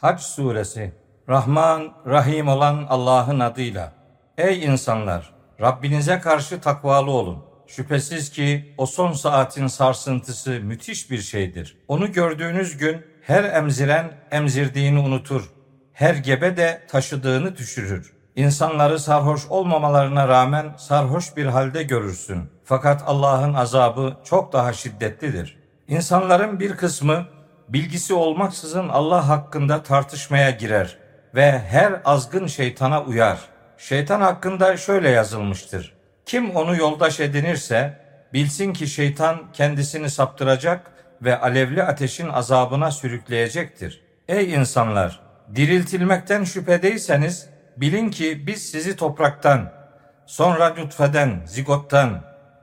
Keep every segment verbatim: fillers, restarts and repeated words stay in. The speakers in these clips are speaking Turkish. Hacc Suresi. Rahman, Rahim olan Allah'ın adıyla. Ey insanlar! Rabbinize karşı takvalı olun. Şüphesiz ki o son saatin sarsıntısı müthiş bir şeydir. Onu gördüğünüz gün her emziren emzirdiğini unutur. Her gebe de taşıdığını düşürür. İnsanları sarhoş olmamalarına rağmen sarhoş bir halde görürsün. Fakat Allah'ın azabı çok daha şiddetlidir. İnsanların bir kısmı bilgisi olmaksızın Allah hakkında tartışmaya girer ve her azgın şeytana uyar. Şeytan hakkında şöyle yazılmıştır: kim onu yoldaş edinirse bilsin ki şeytan kendisini saptıracak ve alevli ateşin azabına sürükleyecektir. Ey insanlar! Diriltilmekten şüphedeyseniz bilin ki biz sizi topraktan, sonra nutfeden, zigottan,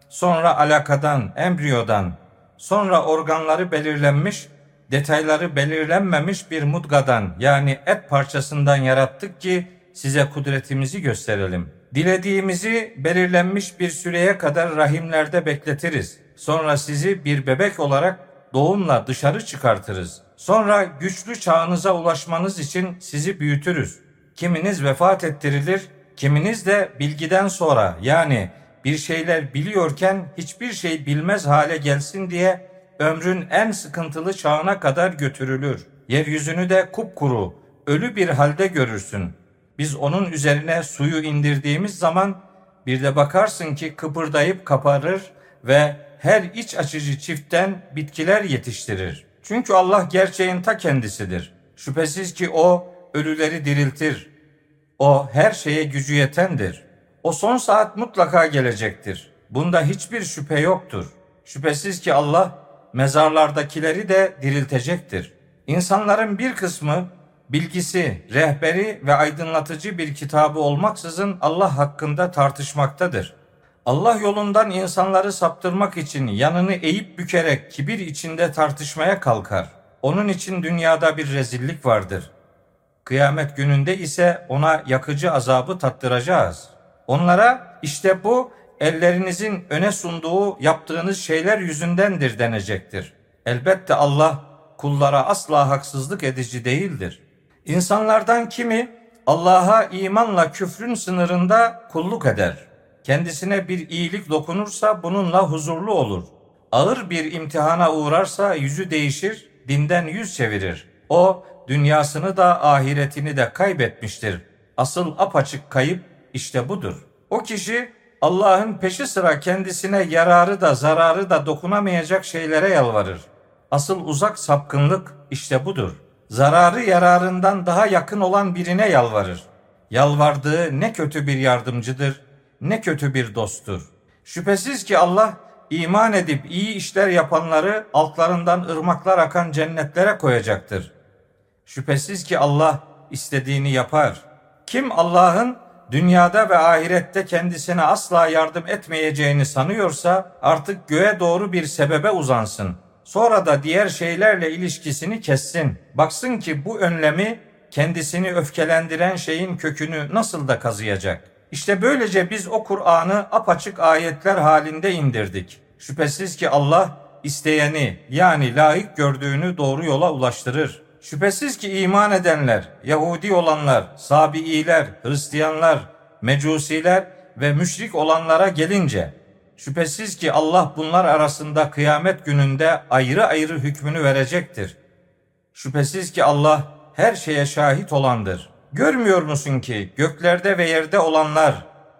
sonra alakadan, embriyodan, sonra organları belirlenmiş, detayları belirlenmemiş bir mudgadan, yani et parçasından yarattık ki size kudretimizi gösterelim. Dilediğimizi belirlenmiş bir süreye kadar rahimlerde bekletiriz. Sonra sizi bir bebek olarak doğumla dışarı çıkartırız. Sonra güçlü çağınıza ulaşmanız için sizi büyütürüz. Kiminiz vefat ettirilir, kiminiz de bilgiden sonra, yani bir şeyler biliyorken hiçbir şey bilmez hale gelsin diye ömrün en sıkıntılı çağına kadar götürülür. Yeryüzünü de kupkuru, ölü bir halde görürsün. Biz onun üzerine suyu indirdiğimiz zaman bir de bakarsın ki kıpırdayıp kaparır ve her iç açıcı çiftten bitkiler yetiştirir. Çünkü Allah gerçeğin ta kendisidir. Şüphesiz ki O ölüleri diriltir. O her şeye gücü yetendir. O son saat mutlaka gelecektir. Bunda hiçbir şüphe yoktur. Şüphesiz ki Allah mezarlardakileri de diriltecektir. İnsanların bir kısmı bilgisi, rehberi ve aydınlatıcı bir kitabı olmaksızın Allah hakkında tartışmaktadır. Allah yolundan insanları saptırmak için yanını eğip bükerek kibir içinde tartışmaya kalkar. Onun için dünyada bir rezillik vardır. Kıyamet gününde ise ona yakıcı azabı tattıracağız. Onlara işte bu ellerinizin öne sunduğu yaptığınız şeyler yüzündendir denecektir. Elbette Allah kullara asla haksızlık edici değildir. İnsanlardan kimi Allah'a imanla küfrün sınırında kulluk eder. Kendisine bir iyilik dokunursa bununla huzurlu olur. Ağır bir imtihana uğrarsa yüzü değişir, dinden yüz çevirir. O dünyasını da ahiretini de kaybetmiştir. Asıl apaçık kayıp işte budur. O kişi Allah'ın peşi sıra kendisine yararı da zararı da dokunamayacak şeylere yalvarır. Asıl uzak sapkınlık işte budur. Zararı yararından daha yakın olan birine yalvarır. Yalvardığı ne kötü bir yardımcıdır, ne kötü bir dosttur. Şüphesiz ki Allah iman edip iyi işler yapanları altlarından ırmaklar akan cennetlere koyacaktır. Şüphesiz ki Allah istediğini yapar. Kim Allah'ın dünyada ve ahirette kendisine asla yardım etmeyeceğini sanıyorsa artık göğe doğru bir sebebe uzansın. Sonra da diğer şeylerle ilişkisini kessin. Baksın ki bu önlemi kendisini öfkelendiren şeyin kökünü nasıl da kazıyacak. İşte böylece biz o Kur'an'ı apaçık ayetler halinde indirdik. Şüphesiz ki Allah isteyeni, yani layık gördüğünü doğru yola ulaştırır. Şüphesiz ki iman edenler, Yahudi olanlar, Sabiiler, Hristiyanlar, Mecusiler ve müşrik olanlara gelince, şüphesiz ki Allah bunlar arasında kıyamet gününde ayrı ayrı hükmünü verecektir. Şüphesiz ki Allah her şeye şahit olandır. Görmüyor musun ki göklerde ve yerde olanlar,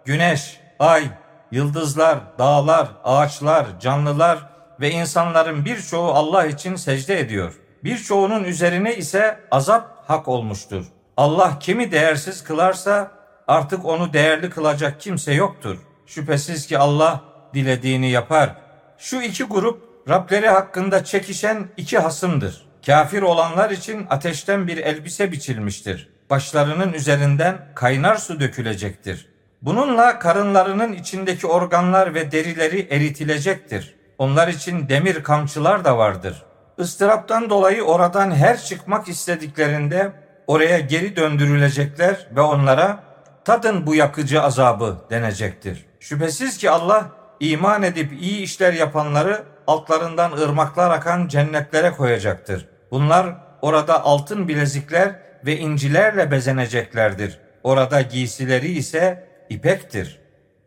güneş, ay, yıldızlar, dağlar, ağaçlar, canlılar ve insanların birçoğu Allah için secde ediyor. Birçoğunun üzerine ise azap hak olmuştur. Allah kimi değersiz kılarsa artık onu değerli kılacak kimse yoktur. Şüphesiz ki Allah dilediğini yapar. Şu iki grup Rableri hakkında çekişen iki hasımdır. Kafir olanlar için ateşten bir elbise biçilmiştir. Başlarının üzerinden kaynar su dökülecektir. Bununla karınlarının içindeki organlar ve derileri eritilecektir. Onlar için demir kamçılar da vardır. Istıraptan dolayı oradan her çıkmak istediklerinde oraya geri döndürülecekler ve onlara tadın bu yakıcı azabı denecektir. Şüphesiz ki Allah iman edip iyi işler yapanları altlarından ırmaklar akan cennetlere koyacaktır. Bunlar orada altın bilezikler ve incilerle bezeneceklerdir. Orada giysileri ise ipektir.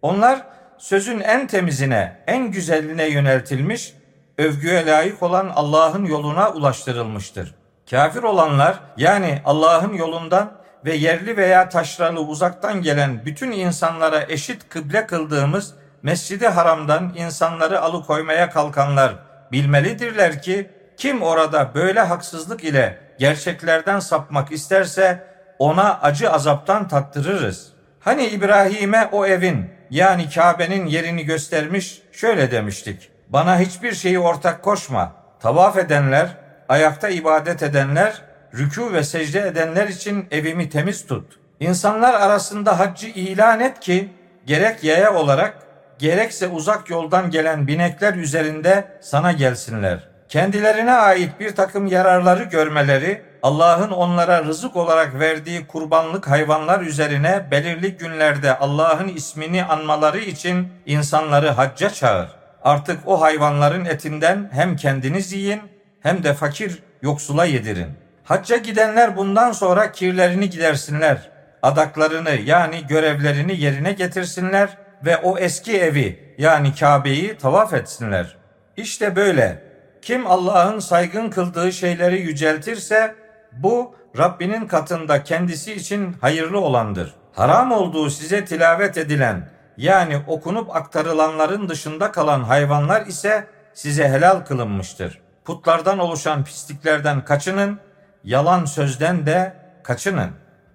Onlar sözün en temizine, en güzeline yöneltilmiş, övgüye layık olan Allah'ın yoluna ulaştırılmıştır. Kafir olanlar, yani Allah'ın yolundan ve yerli veya taşralı uzaktan gelen bütün insanlara eşit kıble kıldığımız Mescid-i Haram'dan insanları alıkoymaya kalkanlar bilmelidirler ki, kim orada böyle haksızlık ile gerçeklerden sapmak isterse ona acı azaptan tattırırız. Hani İbrahim'e o evin, yani Kabe'nin yerini göstermiş, şöyle demiştik: bana hiçbir şeyi ortak koşma. Tavaf edenler, ayakta ibadet edenler, rükû ve secde edenler için evimi temiz tut. İnsanlar arasında haccı ilan et ki, gerek yaya olarak, gerekse uzak yoldan gelen binekler üzerinde sana gelsinler. Kendilerine ait bir takım yararları görmeleri, Allah'ın onlara rızık olarak verdiği kurbanlık hayvanlar üzerine belirli günlerde Allah'ın ismini anmaları için insanları hacca çağır. Artık o hayvanların etinden hem kendiniz yiyin, hem de fakir yoksula yedirin. Hacca gidenler bundan sonra kirlerini gidersinler, adaklarını yani görevlerini yerine getirsinler ve o eski evi yani Kabe'yi tavaf etsinler. İşte böyle. Kim Allah'ın saygın kıldığı şeyleri yüceltirse bu Rabbinin katında kendisi için hayırlı olandır. Haram olduğu size tilavet edilen, yani okunup aktarılanların dışında kalan hayvanlar ise size helal kılınmıştır. Putlardan oluşan pisliklerden kaçının, yalan sözden de kaçının.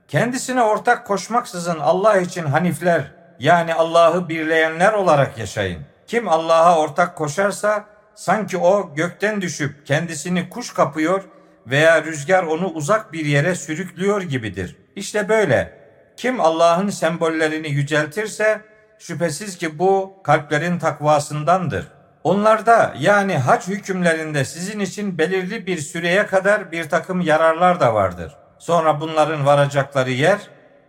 Kendisine ortak koşmaksızın Allah için hanifler, yani Allah'ı birleyenler olarak yaşayın. Kim Allah'a ortak koşarsa sanki o gökten düşüp kendisini kuş kapıyor veya rüzgar onu uzak bir yere sürüklüyor gibidir. İşte böyle. Kim Allah'ın sembollerini yüceltirse şüphesiz ki bu kalplerin takvasındandır. Onlarda, yani hac hükümlerinde sizin için belirli bir süreye kadar bir takım yararlar da vardır. Sonra bunların varacakları yer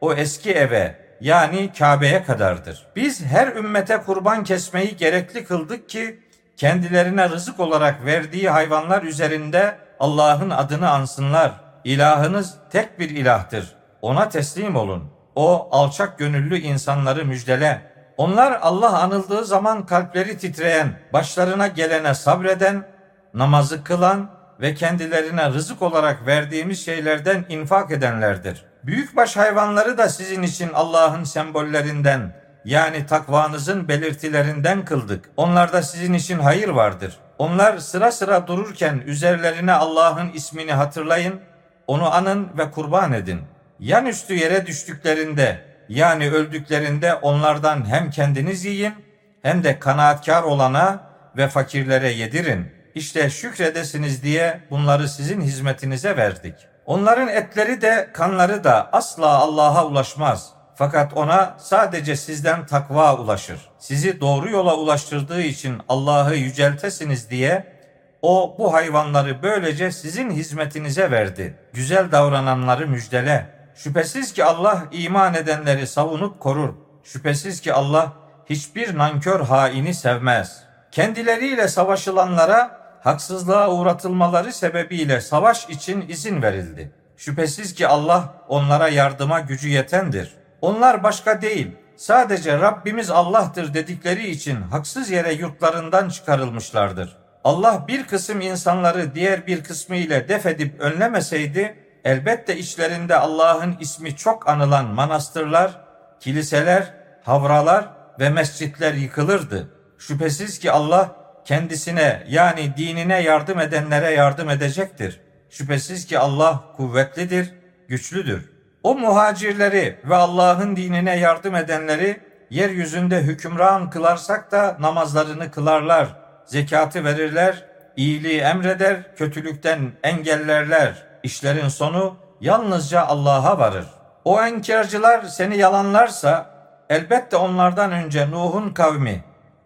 o eski eve, yani Kabe'ye kadardır. Biz her ümmete kurban kesmeyi gerekli kıldık ki kendilerine rızık olarak verdiği hayvanlar üzerinde Allah'ın adını ansınlar. İlahınız tek bir ilahtır. Ona teslim olun. O alçak gönüllü insanları müjdele. Onlar Allah anıldığı zaman kalpleri titreyen, başlarına gelene sabreden, namazı kılan ve kendilerine rızık olarak verdiğimiz şeylerden infak edenlerdir. Büyükbaş hayvanları da sizin için Allah'ın sembollerinden, yani takvanızın belirtilerinden kıldık. Onlarda sizin için hayır vardır. Onlar sıra sıra dururken üzerlerine Allah'ın ismini hatırlayın, onu anın ve kurban edin. Yan üstü yere düştüklerinde, yani öldüklerinde onlardan hem kendiniz yiyin, hem de kanaatkar olana ve fakirlere yedirin. İşte şükredesiniz diye bunları sizin hizmetinize verdik. Onların etleri de kanları da asla Allah'a ulaşmaz. Fakat ona sadece sizden takva ulaşır. Sizi doğru yola ulaştırdığı için Allah'ı yüceltesiniz diye o bu hayvanları böylece sizin hizmetinize verdi. Güzel davrananları müjdele. Şüphesiz ki Allah iman edenleri savunup korur. Şüphesiz ki Allah hiçbir nankör haini sevmez. Kendileriyle savaşılanlara haksızlığa uğratılmaları sebebiyle savaş için izin verildi. Şüphesiz ki Allah onlara yardıma gücü yetendir. Onlar başka değil, sadece Rabbimiz Allah'tır dedikleri için haksız yere yurtlarından çıkarılmışlardır. Allah bir kısım insanları diğer bir kısmı ile def edip önlemeseydi, elbette içlerinde Allah'ın ismi çok anılan manastırlar, kiliseler, havralar ve mescitler yıkılırdı. Şüphesiz ki Allah kendisine, yani dinine yardım edenlere yardım edecektir. Şüphesiz ki Allah kuvvetlidir, güçlüdür. O muhacirleri ve Allah'ın dinine yardım edenleri yeryüzünde hükümran kılarsak da namazlarını kılarlar, zekatı verirler, iyiliği emreder, kötülükten engellerler. İşlerin sonu yalnızca Allah'a varır. O enkarcılar seni yalanlarsa elbette onlardan önce Nuh'un kavmi,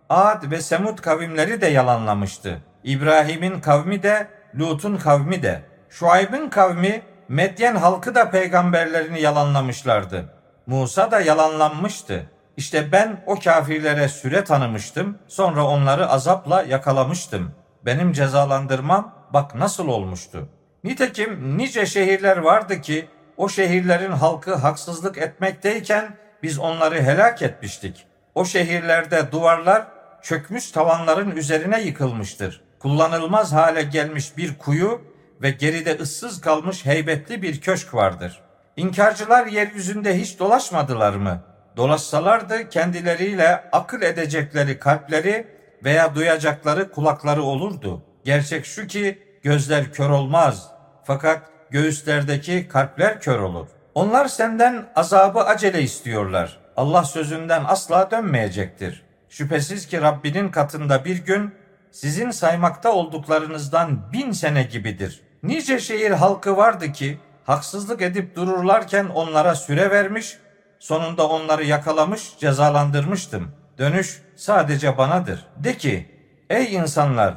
Ad ve Semud kavimleri de yalanlamıştı. İbrahim'in kavmi de, Lut'un kavmi de, Şuayb'in kavmi, Medyen halkı da peygamberlerini yalanlamışlardı. Musa da yalanlanmıştı. İşte ben o kafirlere süre tanımıştım. Sonra onları azapla yakalamıştım. Benim cezalandırmam bak nasıl olmuştu. Nitekim nice şehirler vardı ki o şehirlerin halkı haksızlık etmekteyken biz onları helak etmiştik. O şehirlerde duvarlar çökmüş tavanların üzerine yıkılmıştır. Kullanılmaz hale gelmiş bir kuyu ve geride ıssız kalmış heybetli bir köşk vardır. İnkarcılar yeryüzünde hiç dolaşmadılar mı? Dolaşsalardı kendileriyle akıl edecekleri kalpleri veya duyacakları kulakları olurdu. Gerçek şu ki gözler kör olmaz, fakat göğüslerdeki kalpler kör olur. Onlar senden azabı acele istiyorlar. Allah sözünden asla dönmeyecektir. Şüphesiz ki Rabbinin katında bir gün sizin saymakta olduklarınızdan bin sene gibidir. Nice şehir halkı vardı ki haksızlık edip dururlarken onlara süre vermiş, sonunda onları yakalamış, cezalandırmıştım. Dönüş sadece banadır. De ki, ey insanlar,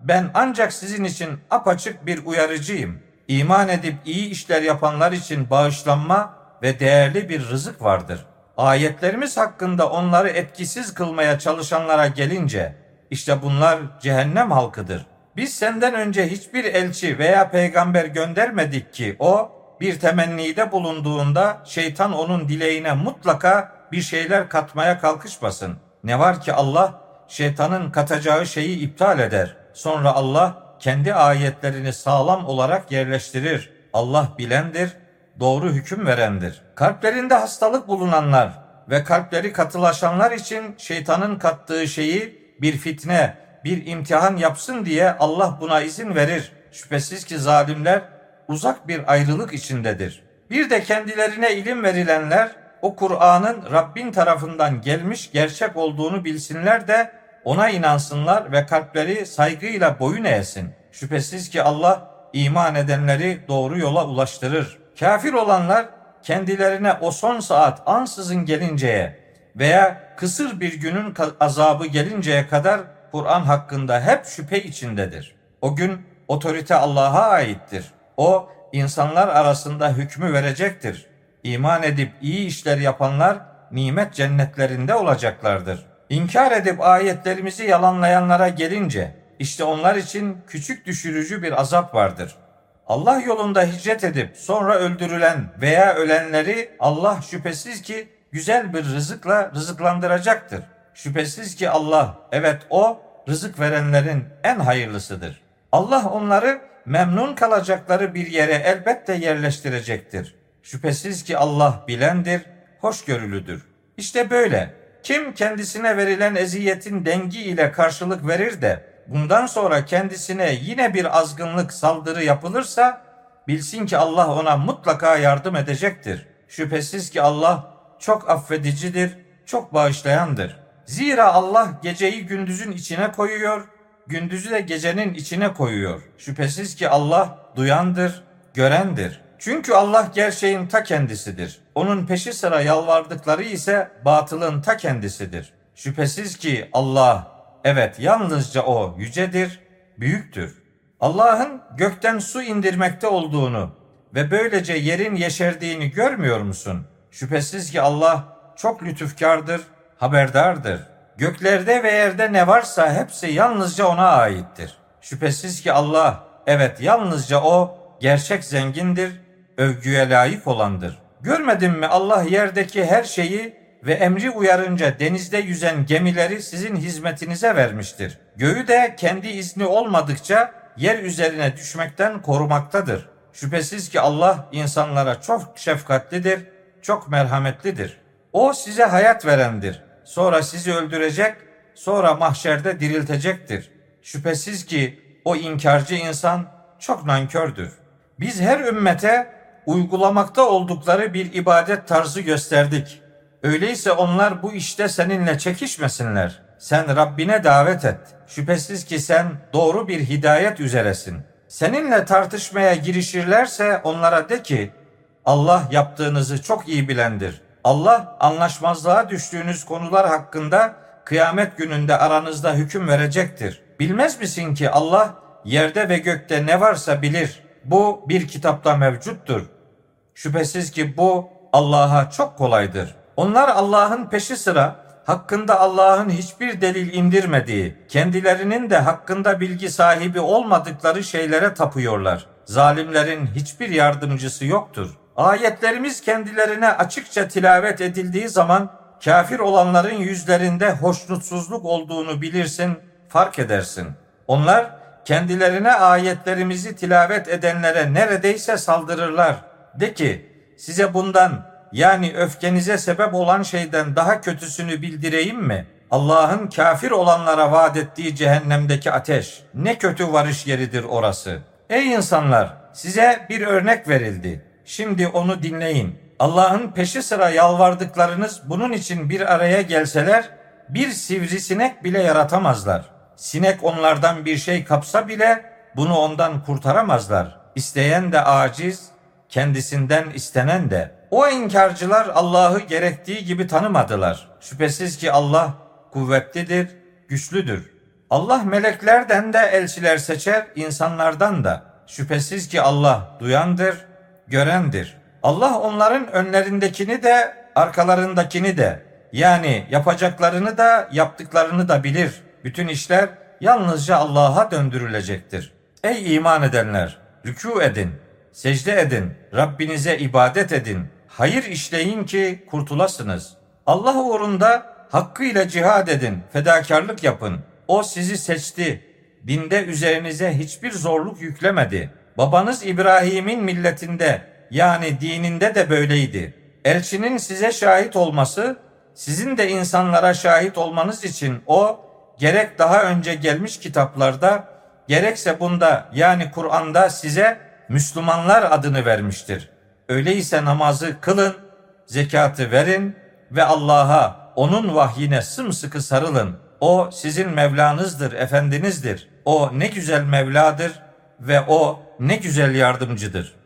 ben ancak sizin için apaçık bir uyarıcıyım. İman edip iyi işler yapanlar için bağışlanma ve değerli bir rızık vardır. Ayetlerimiz hakkında onları etkisiz kılmaya çalışanlara gelince, işte bunlar cehennem halkıdır. Biz senden önce hiçbir elçi veya peygamber göndermedik ki o, bir temennide bulunduğunda şeytan onun dileğine mutlaka bir şeyler katmaya kalkışmasın. Ne var ki Allah şeytanın katacağı şeyi iptal eder. Sonra Allah kendi ayetlerini sağlam olarak yerleştirir. Allah bilendir, doğru hüküm verendir. Kalplerinde hastalık bulunanlar ve kalpleri katılaşanlar için şeytanın kattığı şeyi bir fitne, bir imtihan yapsın diye Allah buna izin verir. Şüphesiz ki zalimler uzak bir ayrılık içindedir. Bir de kendilerine ilim verilenler o Kur'an'ın Rabbin tarafından gelmiş gerçek olduğunu bilsinler de ona inansınlar ve kalpleri saygıyla boyun eğsin. Şüphesiz ki Allah iman edenleri doğru yola ulaştırır. Kafir olanlar kendilerine o son saat ansızın gelinceye veya kısır bir günün azabı gelinceye kadar Kur'an hakkında hep şüphe içindedir. O gün otorite Allah'a aittir. O insanlar arasında hükmü verecektir. İman edip iyi işler yapanlar nimet cennetlerinde olacaklardır. İnkar edip ayetlerimizi yalanlayanlara gelince işte onlar için küçük düşürücü bir azap vardır. Allah yolunda hicret edip sonra öldürülen veya ölenleri Allah şüphesiz ki güzel bir rızıkla rızıklandıracaktır. Şüphesiz ki Allah, evet o, rızık verenlerin en hayırlısıdır. Allah onları memnun kalacakları bir yere elbette yerleştirecektir. Şüphesiz ki Allah bilendir, hoşgörülüdür. İşte böyle. Kim kendisine verilen eziyetin dengi ile karşılık verir de bundan sonra kendisine yine bir azgınlık, saldırı yapılırsa bilsin ki Allah ona mutlaka yardım edecektir. Şüphesiz ki Allah çok affedicidir, çok bağışlayandır. Zira Allah geceyi gündüzün içine koyuyor, gündüzü de gecenin içine koyuyor. Şüphesiz ki Allah duyandır, görendir. Çünkü Allah gerçeğin ta kendisidir. Onun peşi sıra yalvardıkları ise batılın ta kendisidir. Şüphesiz ki Allah, evet yalnızca o yücedir, büyüktür. Allah'ın gökten su indirmekte olduğunu ve böylece yerin yeşerdiğini görmüyor musun? Şüphesiz ki Allah çok lütufkardır, haberdardır. Göklerde ve yerde ne varsa hepsi yalnızca ona aittir. Şüphesiz ki Allah, evet yalnızca o, gerçek zengindir, övgüye layık olandır. Görmedin mi Allah yerdeki her şeyi ve emri uyarınca denizde yüzen gemileri sizin hizmetinize vermiştir. Göğü de kendi izni olmadıkça yer üzerine düşmekten korumaktadır. Şüphesiz ki Allah insanlara çok şefkatlidir, çok merhametlidir. O size hayat verendir. Sonra sizi öldürecek, sonra mahşerde diriltecektir. Şüphesiz ki o inkarcı insan çok nankördür. Biz her ümmete uygulamakta oldukları bir ibadet tarzı gösterdik. Öyleyse onlar bu işte seninle çekişmesinler. Sen Rabbine davet et. Şüphesiz ki sen doğru bir hidayet üzeresin. Seninle tartışmaya girişirlerse onlara de ki, Allah yaptığınızı çok iyi bilendir. Allah anlaşmazlığa düştüğünüz konular hakkında kıyamet gününde aranızda hüküm verecektir. Bilmez misin ki Allah yerde ve gökte ne varsa bilir. Bu bir kitapta mevcuttur. Şüphesiz ki bu Allah'a çok kolaydır. Onlar Allah'ın peşi sıra hakkında Allah'ın hiçbir delil indirmediği, kendilerinin de hakkında bilgi sahibi olmadıkları şeylere tapıyorlar. zalimlerin hiçbir yardımcısı yoktur. Ayetlerimiz kendilerine açıkça tilavet edildiği zaman kafir olanların yüzlerinde hoşnutsuzluk olduğunu bilirsin, fark edersin. Onlar kendilerine ayetlerimizi tilavet edenlere neredeyse saldırırlar. De ki, size bundan, yani öfkenize sebep olan şeyden daha kötüsünü bildireyim mi? Allah'ın kafir olanlara vaat ettiği cehennemdeki ateş, ne kötü varış yeridir orası. Ey insanlar, size bir örnek verildi. Şimdi onu dinleyin. Allah'ın peşi sıra yalvardıklarınız bunun için bir araya gelseler, bir sivrisinek bile yaratamazlar. Sinek onlardan bir şey kapsa bile bunu ondan kurtaramazlar. İsteyen de aciz, kendisinden istenen de. O inkarcılar Allah'ı gerektiği gibi tanımadılar. Şüphesiz ki Allah kuvvetlidir, güçlüdür. Allah meleklerden de elçiler seçer, insanlardan da. Şüphesiz ki Allah duyandır, görendir. Allah onların önlerindekini de, arkalarındakini de, yani yapacaklarını da, yaptıklarını da bilir. Bütün işler yalnızca Allah'a döndürülecektir. Ey iman edenler! Rükû edin, secde edin, Rabbinize ibadet edin, hayır işleyin ki kurtulasınız. Allah uğrunda hakkıyla cihad edin, fedakarlık yapın. O sizi seçti, dinde üzerinize hiçbir zorluk yüklemedi. Babanız İbrahim'in milletinde, yani dininde de böyleydi. Elçinin size şahit olması, sizin de insanlara şahit olmanız için o, gerek daha önce gelmiş kitaplarda, gerekse bunda, yani Kur'an'da size Müslümanlar adını vermiştir. Öyleyse namazı kılın, zekatı verin ve Allah'a, onun vahyine sımsıkı sarılın. O sizin Mevlanızdır, efendinizdir. O ne güzel Mevladır ve o ne güzel yardımcıdır.